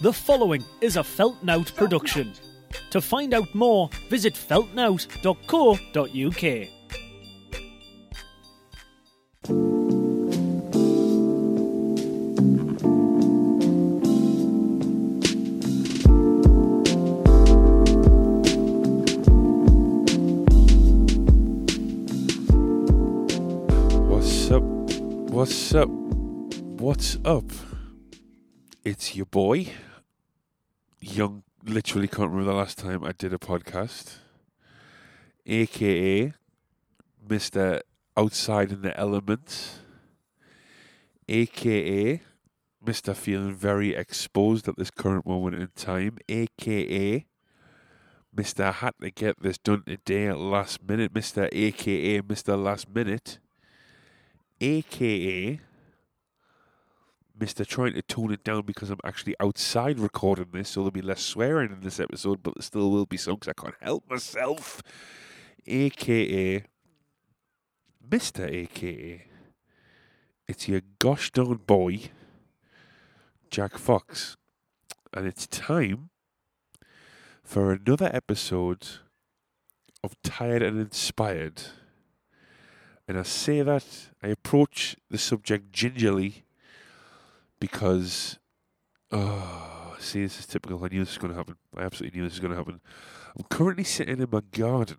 The following is a Felt Nowt production. To find out more, visit feltnowt.co.uk. What's up? It's your boy, Young. Literally can't remember the last time I did a podcast, aka Mr. Outside in the Elements, aka Mr. Feeling Very Exposed at this current moment in time, aka Mr. I had to get this done today last minute, Mr. aka Mr. Last Minute, aka Mr. Trying to tone it down because I'm actually outside recording this, so there'll be less swearing in this episode, but there still will be some because I can't help myself. AKA Mr. AKA. It's your gosh darn boy, Jack Fox. And it's time for another episode of Tired and Inspired. And I say that, I approach the subject gingerly, because, see, this is typical. I knew this was going to happen. I absolutely knew this was going to happen. I'm currently sitting in my garden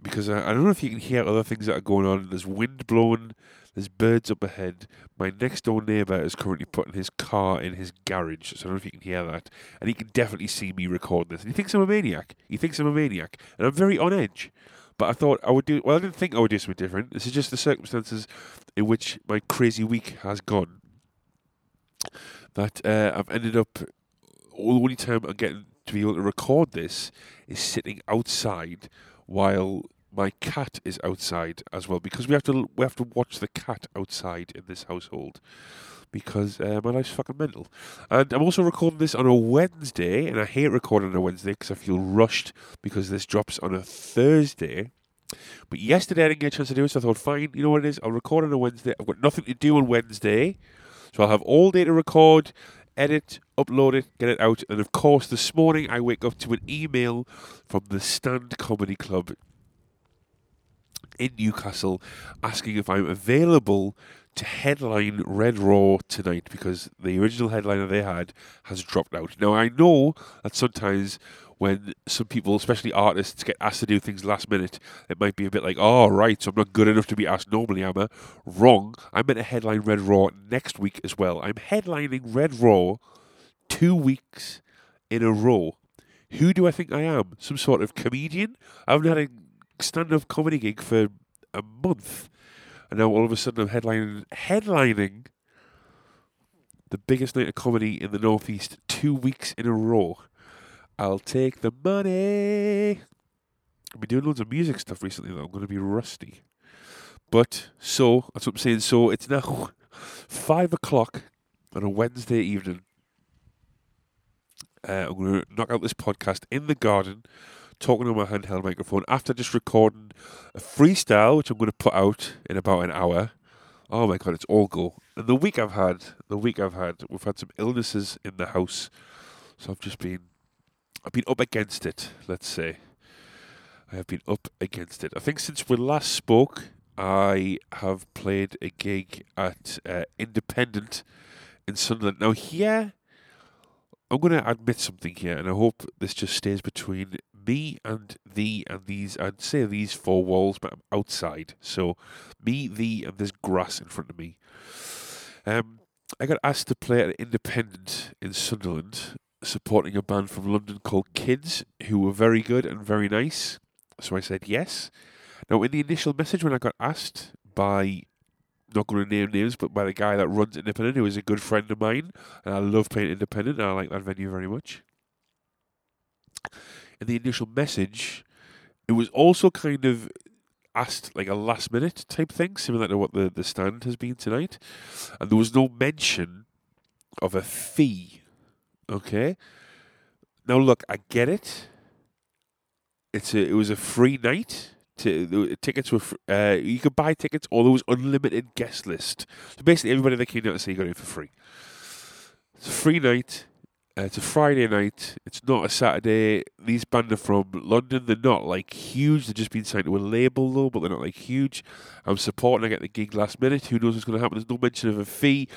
because I don't know if you can hear other things that are going on. There's wind blowing. There's birds up ahead. My next door neighbour is currently putting his car in his garage, so I don't know if you can hear that. And he can definitely see me record this. And he thinks I'm a maniac. And I'm very on edge. But I thought I would do... Well, I didn't think I would do something different. This is just the circumstances in which my crazy week has gone. That I've ended up... All the only time I'm getting to be able to record this is sitting outside while my cat is outside as well. Because we have to watch the cat outside in this household. Because my life's fucking mental. And I'm also recording this on a Wednesday, and I hate recording on a Wednesday because I feel rushed because this drops on a Thursday. But yesterday I didn't get a chance to do it, so I thought, fine, you know what it is, I'll record on a Wednesday. I've got nothing to do on Wednesday, so I'll have all day to record, edit, upload it, get it out. And of course, this morning I wake up to an email from the Stand Comedy Club in Newcastle asking if I'm available to headline Red Raw tonight because the original headliner they had has dropped out. Now, I know that sometimes when some people, especially artists, get asked to do things last minute, it might be a bit like, oh, right, so I'm not good enough to be asked normally, am I? Wrong. I'm meant to headline Red Raw next week as well. I'm headlining Red Raw 2 weeks in a row. Who do I think I am? Some sort of comedian? I haven't had a stand-up comedy gig for a month. And now all of a sudden I'm headlining the biggest night of comedy in the Northeast 2 weeks in a row. I'll take the money. I've been doing loads of music stuff recently that I'm going to be rusty. But, so, that's what I'm saying. So, it's now 5:00 on a Wednesday evening. I'm going to knock out this podcast in the garden, talking on my handheld microphone after just recording a freestyle, which I'm going to put out in about an hour. Oh my God, it's all go. And the week I've had, we've had some illnesses in the house. So I've been up against it, let's say. I have been up against it. I think since we last spoke, I have played a gig at Independent in Sunderland. Now here, I'm going to admit something here, and I hope this just stays between me and thee and these, I'd say these four walls, but I'm outside. So, me, thee, and there's grass in front of me. I got asked to play at Independent in Sunderland, supporting a band from London called Kids, who were very good and very nice. So I said yes. Now, in the initial message when I got asked by, not going to name names, but by the guy that runs Independent, who is a good friend of mine, and I love playing Independent, and I like that venue very much. In the initial message, it was also kind of asked like a last minute type thing, similar to what the stand has been tonight. And there was no mention of a fee. Okay? Now look, I get it. It was a free night. Tickets were you could buy tickets, or there was unlimited guest list. So basically everybody that came out to see got in for free. It's a free night. It's a Friday night. It's not a Saturday. These band are from London. They're not like huge. They've just been signed to a label though, but they're not like huge. I'm supporting. I get the gig last minute. Who knows what's going to happen? There's no mention of a fee.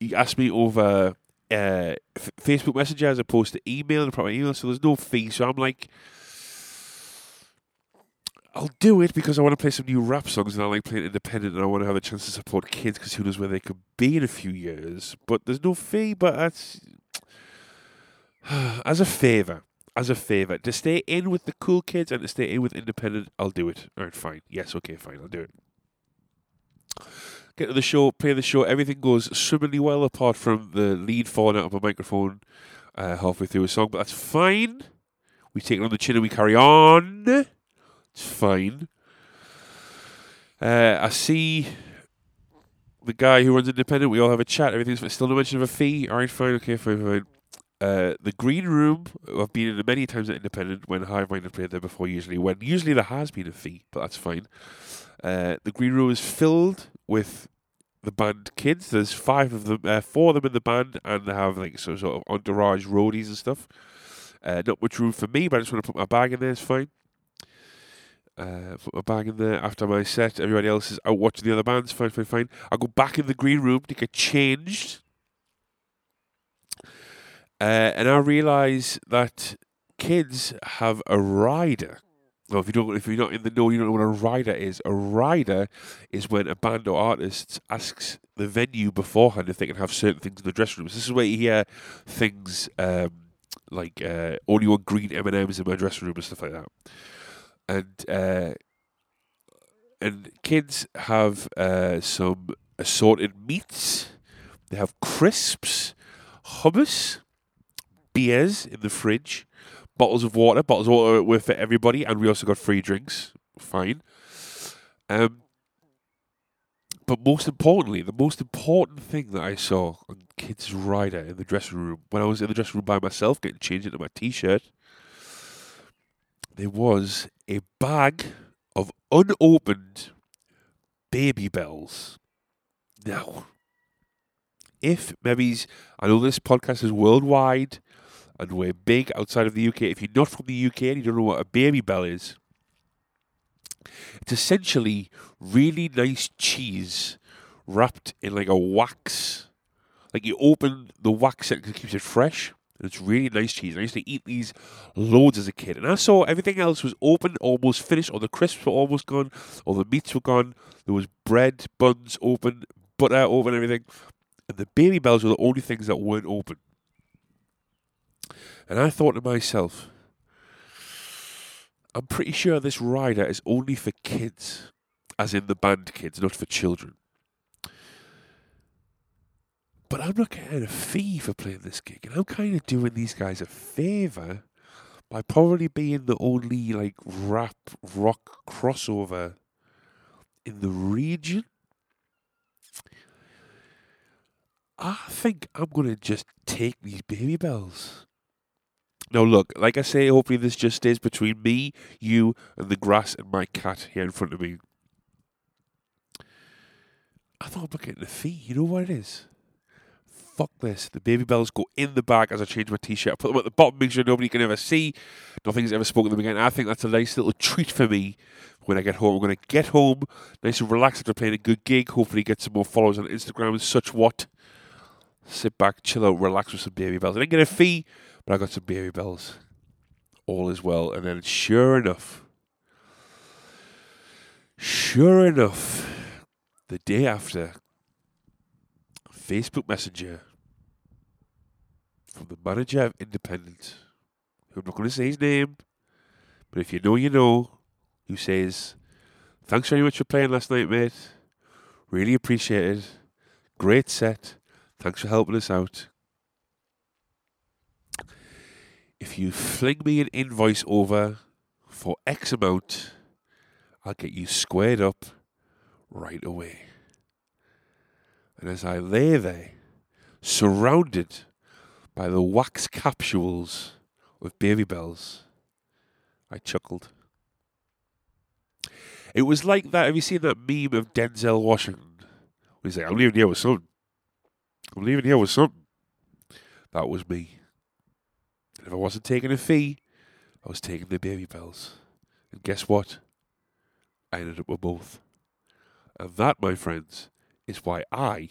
You asked me over Facebook Messenger as opposed to email and proper email, so there's no fee. So I'm like, I'll do it because I want to play some new rap songs and I like playing independent and I want to have a chance to support kids because who knows where they could be in a few years. But there's no fee, but that's as a favour, to stay in with the cool kids and to stay in with independent, I'll do it. All right, fine. Yes, okay, fine, I'll do it. Get to the show, play the show. Everything goes swimmingly well apart from the lead falling out of my microphone halfway through a song, but that's fine. We take it on the chin and we carry on. It's fine. I see the guy who runs Independent. We all have a chat. Everything's still no mention of a fee. All right, fine. Okay, fine. The Green Room, I've been in many times at Independent when Hive Mind have played there before, usually there has been a fee, but that's fine. The Green Room is filled with the band Kids. There's five of them, four of them in the band, and they have like some sort of entourage roadies and stuff. Not much room for me, but I just want to put my bag in there. It's fine. Put my bag in there after my set. Everybody else is out watching the other bands. Fine. I go back in the green room to get changed. And I realise that Kids have a rider. Well, if you're not in the know, you don't know what a rider is. A rider is when a band or artist asks the venue beforehand if they can have certain things in the dressing rooms. This is where you hear things like only one green M&M's in my dressing room and stuff like that. And Kids have some assorted meats. They have crisps, hummus, beers in the fridge, bottles of water. Bottles of water were for everybody, and we also got free drinks. Fine. But most importantly, the most important thing that I saw on Kids' rider in the dressing room, when I was in the dressing room by myself, getting changed into my T-shirt, there was a bag of unopened Baby Bells. Now, if maybe, I know this podcast is worldwide and we're big outside of the UK. If you're not from the UK and you don't know what a Baby Bell is, it's essentially really nice cheese wrapped in like a wax. Like you open the wax because it keeps it fresh. It's really nice cheese. I used to eat these loads as a kid. And I saw everything else was open, almost finished, or the crisps were almost gone, or the meats were gone. There was bread, buns open, butter open, everything. And the Baby Bells were the only things that weren't open. And I thought to myself, I'm pretty sure this rider is only for kids, as in the band Kids, not for children. But I'm not getting a fee for playing this gig. And I'm kind of doing these guys a favour by probably being the only like rap, rock crossover in the region. I think I'm going to just take these Baby Bells. Now look, like I say, hopefully this just stays between me, you, and the grass and my cat here in front of me. I thought I'm not getting a fee. You know what it is? Fuck this. The Baby Bells go in the bag as I change my T-shirt. I put them at the bottom, make sure nobody can ever see. Nothing's ever spoken to them again. I think that's a nice little treat for me when I get home. I'm going to get home, nice and relaxed after playing a good gig. Hopefully get some more followers on Instagram and such what. Sit back, chill out, relax with some Baby Bells. I didn't get a fee, but I got some Baby Bells. All is well. And then sure enough, the day after, Facebook Messenger from the manager of Independent, who I'm not going to say his name, but if you know, you know, who says, "Thanks very much for playing last night, mate. Really appreciated. Great set. Thanks for helping us out. If you fling me an invoice over for X amount, I'll get you squared up right away." And as I lay there, surrounded by the wax capsules of Baby Bells, I chuckled. It was like that. Have you seen that meme of Denzel Washington? He's like, I'm leaving here with something. That was me. And if I wasn't taking a fee, I was taking the baby pills. And guess what? I ended up with both. And that, my friends, is why I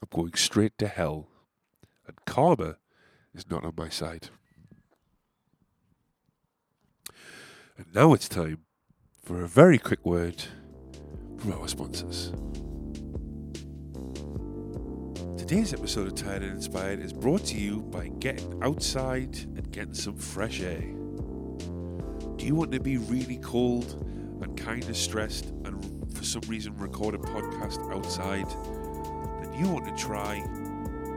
am going straight to hell. And karma is not on my side. And now it's time for a very quick word from our sponsors. Today's episode of Tired and Inspired is brought to you by getting outside and getting some fresh air. Do you want to be really cold and kind of stressed and for some reason record a podcast outside? Then you want to try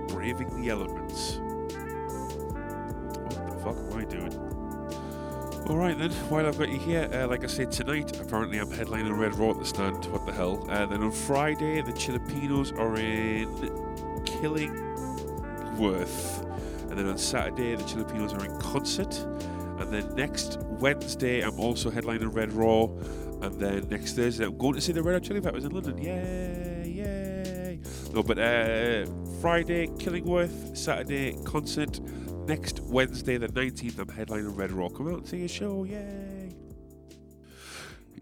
Braving the Elements. What the fuck am I doing? Alright then, while I've got you here, like I said, tonight, apparently I'm headlining Red Raw at the Stand, what the hell. Then on Friday, the Chili Pinos are in Killingworth. And then on Saturday, the Chili Pinos are in concert. And then next Wednesday, I'm also headlining Red Raw. And then next Thursday, I'm going to see the Red Hot Chili Peppers in London. Yay, yay. No, but Friday, Killingworth. Saturday, concert. Next Wednesday, the 19th, I'm headlining Red Raw. Come out and see a show, yay!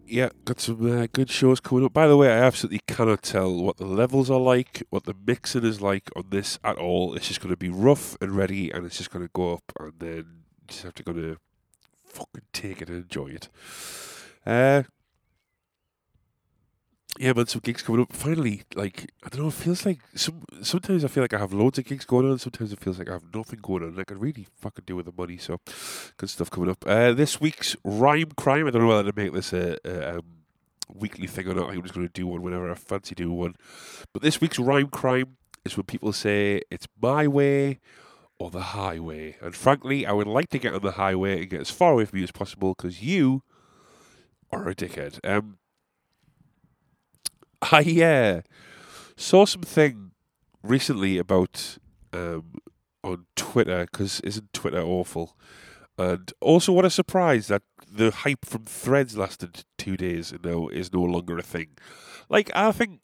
Yeah, got some good shows coming up. By the way, I absolutely cannot tell what the levels are like, what the mixing is like on this at all. It's just going to be rough and ready, and it's just going to go up, and then just have to go to fucking take it and enjoy it. Yeah, man, some gigs coming up. Finally, like, I don't know, it feels like, sometimes I feel like I have loads of gigs going on, sometimes it feels like I have nothing going on. Like, I really fucking do with the money, so good stuff coming up. This week's Rhyme Crime, I don't know whether to make this a weekly thing or not, I'm just going to do one whenever I fancy doing one. But this week's Rhyme Crime is when people say, it's my way or the highway. And frankly, I would like to get on the highway and get as far away from you as possible, because you are a dickhead. I saw something recently about on Twitter, because isn't Twitter awful? And also, what a surprise that the hype from Threads lasted 2 days and now is no longer a thing. Like, I think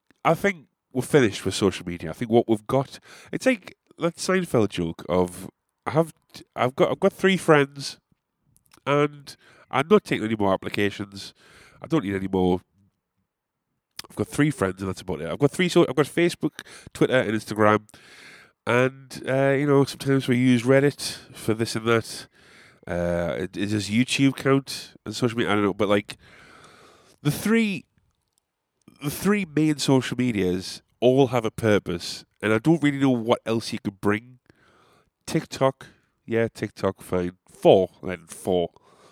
we're finished with social media. I think what we've got, it's like that Seinfeld joke of I've got 3 friends, and I'm not taking any more applications. I don't need any more. I've got 3 friends, and that's about it. I've got Facebook, Twitter, and Instagram, and you know, sometimes we use Reddit for this and that. Does YouTube count and social media? I don't know, but like the three main social medias all have a purpose, and I don't really know what else you could bring. TikTok, fine, 4. But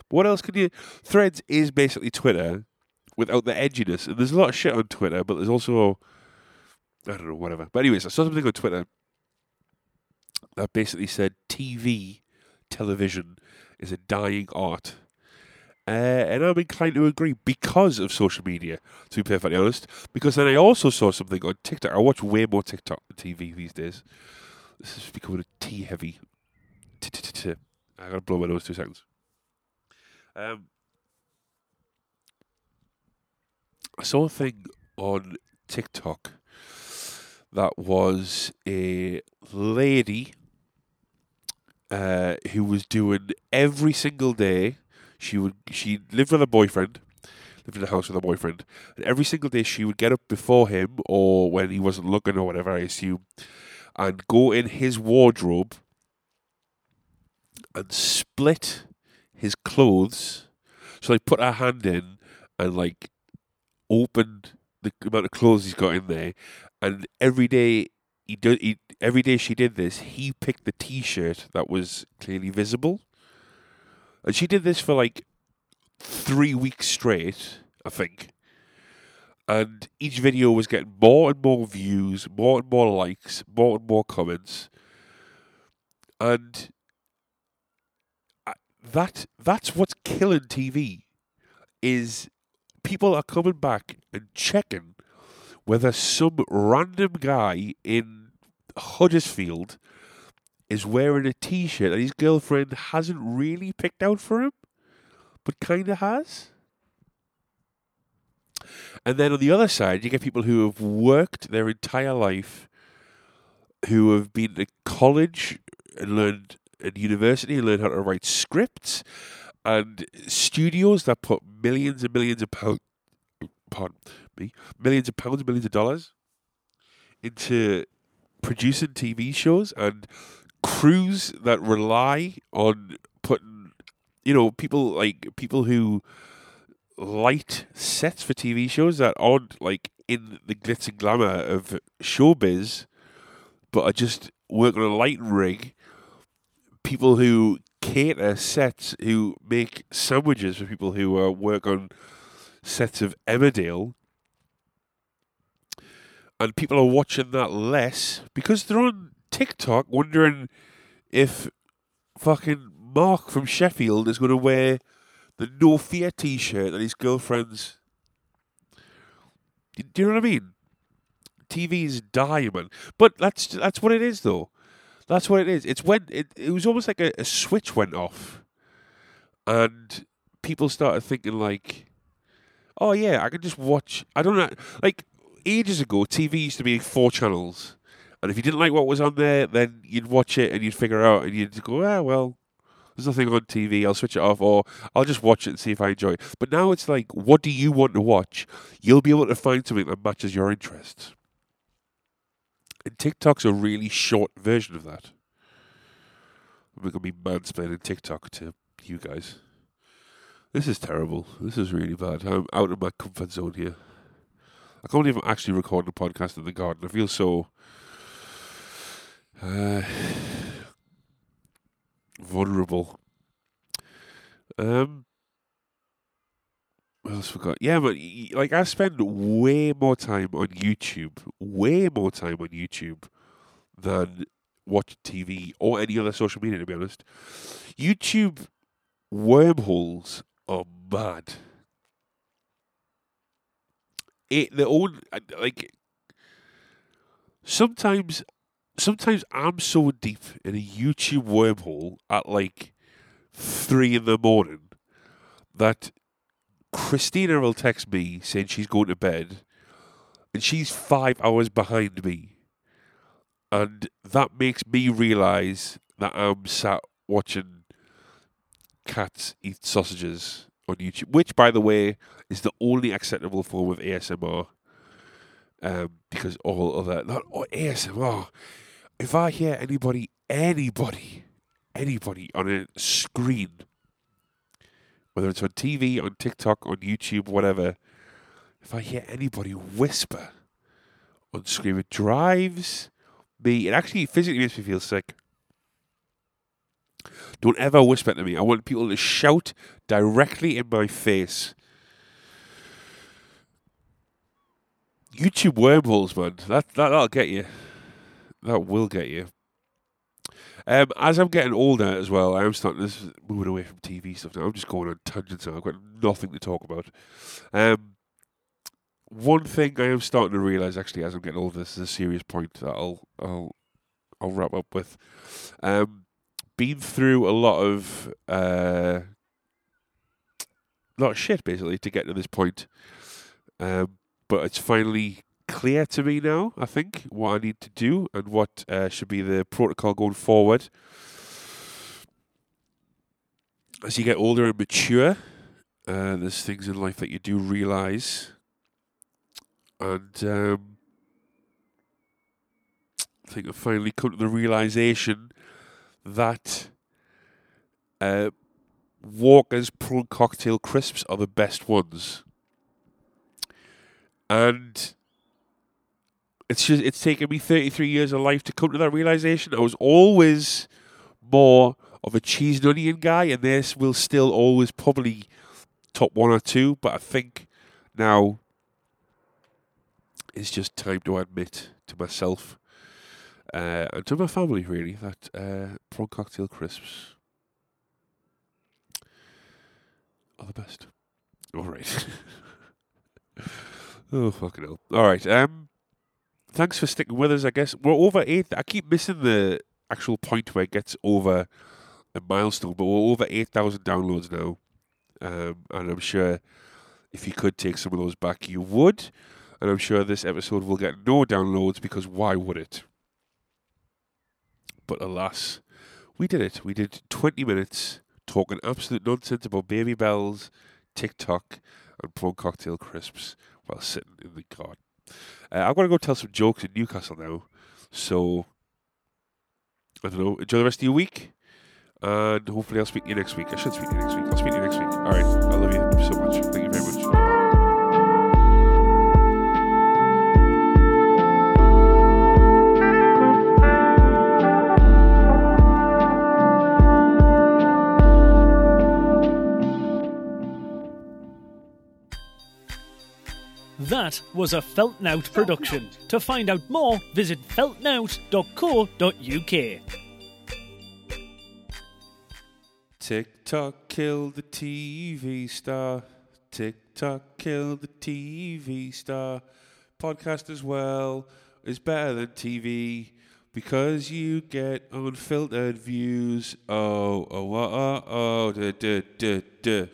what else could you? Threads is basically Twitter. Without the edginess. And there's a lot of shit on Twitter, but there's also, I don't know, whatever. But anyways, I saw something on Twitter that basically said television, is a dying art. And I'm inclined to agree because of social media, to be perfectly honest. Because then I also saw something on TikTok. I watch way more TikTok than TV these days. This is becoming a tea heavy. I gotta blow my nose 2 seconds. I saw a thing on TikTok that was a lady who was doing every single day. She lived in a house with a boyfriend, and every single day she would get up before him or when he wasn't looking or whatever, I assume, and go in his wardrobe and split his clothes. So they put her hand in and like opened the amount of clothes he's got in there, and every day she did this, he picked the T-shirt that was clearly visible, and she did this for like 3 weeks straight, I think. And each video was getting more and more views, more and more likes, more and more comments, and that's what's killing TV is. People are coming back and checking whether some random guy in Huddersfield is wearing a T-shirt that his girlfriend hasn't really picked out for him, but kind of has. And then on the other side, you get people who have worked their entire life, who have been to college, and learned at university, learned how to write scripts, and studios that put millions and millions of pounds, millions of dollars into producing TV shows, and crews that rely on putting, you know, people who light sets for TV shows that aren't like in the glitz and glamour of showbiz, but are just working on a lighting rig. People who cater sets, who make sandwiches for people who work on sets of Emmerdale. And people are watching that less because they're on TikTok wondering if fucking Mark from Sheffield is going to wear the No Fear t-shirt that his girlfriend's... Do you know what I mean? TV is dying, man. But that's what it is, though. That's what it is. It's when it was almost like a switch went off. And people started thinking like, oh yeah, I can just watch... I don't know. Like, ages ago, TV used to be 4 channels. And if you didn't like what was on there, then you'd watch it and you'd figure out and you'd go, ah, well, there's nothing on TV. I'll switch it off, or I'll just watch it and see if I enjoy it. But now it's like, what do you want to watch? You'll be able to find something that matches your interests. And TikTok's a really short version of that. We're going to be mansplaining TikTok to you guys. This is terrible. This is really bad. I'm out of my comfort zone here. I can't even actually record the podcast in the garden. I feel so... vulnerable. What else forgot? Yeah, but like I spend way more time on YouTube than watch TV or any other social media, to be honest. YouTube wormholes are mad. Sometimes I'm so deep in a YouTube wormhole at like 3 in the morning that Christina will text me saying she's going to bed and she's 5 hours behind me. And that makes me realise that I'm sat watching cats eat sausages on YouTube, which, by the way, is the only acceptable form of ASMR. Because all other... ASMR... If I hear anybody on a screen, whether it's on TV, on TikTok, on YouTube, whatever, if I hear anybody whisper on screen, it drives me... It actually physically makes me feel sick. Don't ever whisper to me. I want people to shout directly in my face. YouTube wormholes, man. That'll get you. That will get you. As I'm getting older as well, I am starting to move away from TV stuff now. I'm just going on tangents now. I've got nothing to talk about. One thing I am starting to realise, actually, as I'm getting older, this is a serious point that I'll wrap up with. Been through a lot of shit, basically, to get to this point. But it's finally clear to me now, I think, what I need to do and what should be the protocol going forward. As you get older and mature, there's things in life that you do realise. And I think I've finally come to the realisation that Walker's Prawn Cocktail Crisps are the best ones. And it's taken me 33 years of life to come to that realization. I was always more of a cheese and onion guy, and this will still always probably top 1 or 2. But I think now it's just time to admit to myself and to my family, really, that prawn cocktail crisps are the best. All right. Oh, fucking hell. Alright, thanks for sticking with us, I guess. We're over 8. I keep missing the actual point where it gets over a milestone, but we're over 8,000 downloads now. And I'm sure if you could take some of those back, you would. And I'm sure this episode will get no downloads, because why would it? But alas, We did it. We did 20 minutes talking absolute nonsense about baby bells, TikTok, and prawn cocktail crisps while sitting in the garden. I'm going to go tell some jokes in Newcastle now. So, I don't know, enjoy the rest of your week. And hopefully I'll speak to you next week. I should speak to you next week. I'll speak to you next week. All right. I love you so much. Thank you very much. That was a Felt Nowt production. To find out more, visit feltnowt.co.uk. TikTok killed the TV star. TikTok killed the TV star. Podcast as well is better than TV because you get unfiltered views. Oh, oh, oh, oh, oh, duh, duh, duh, duh.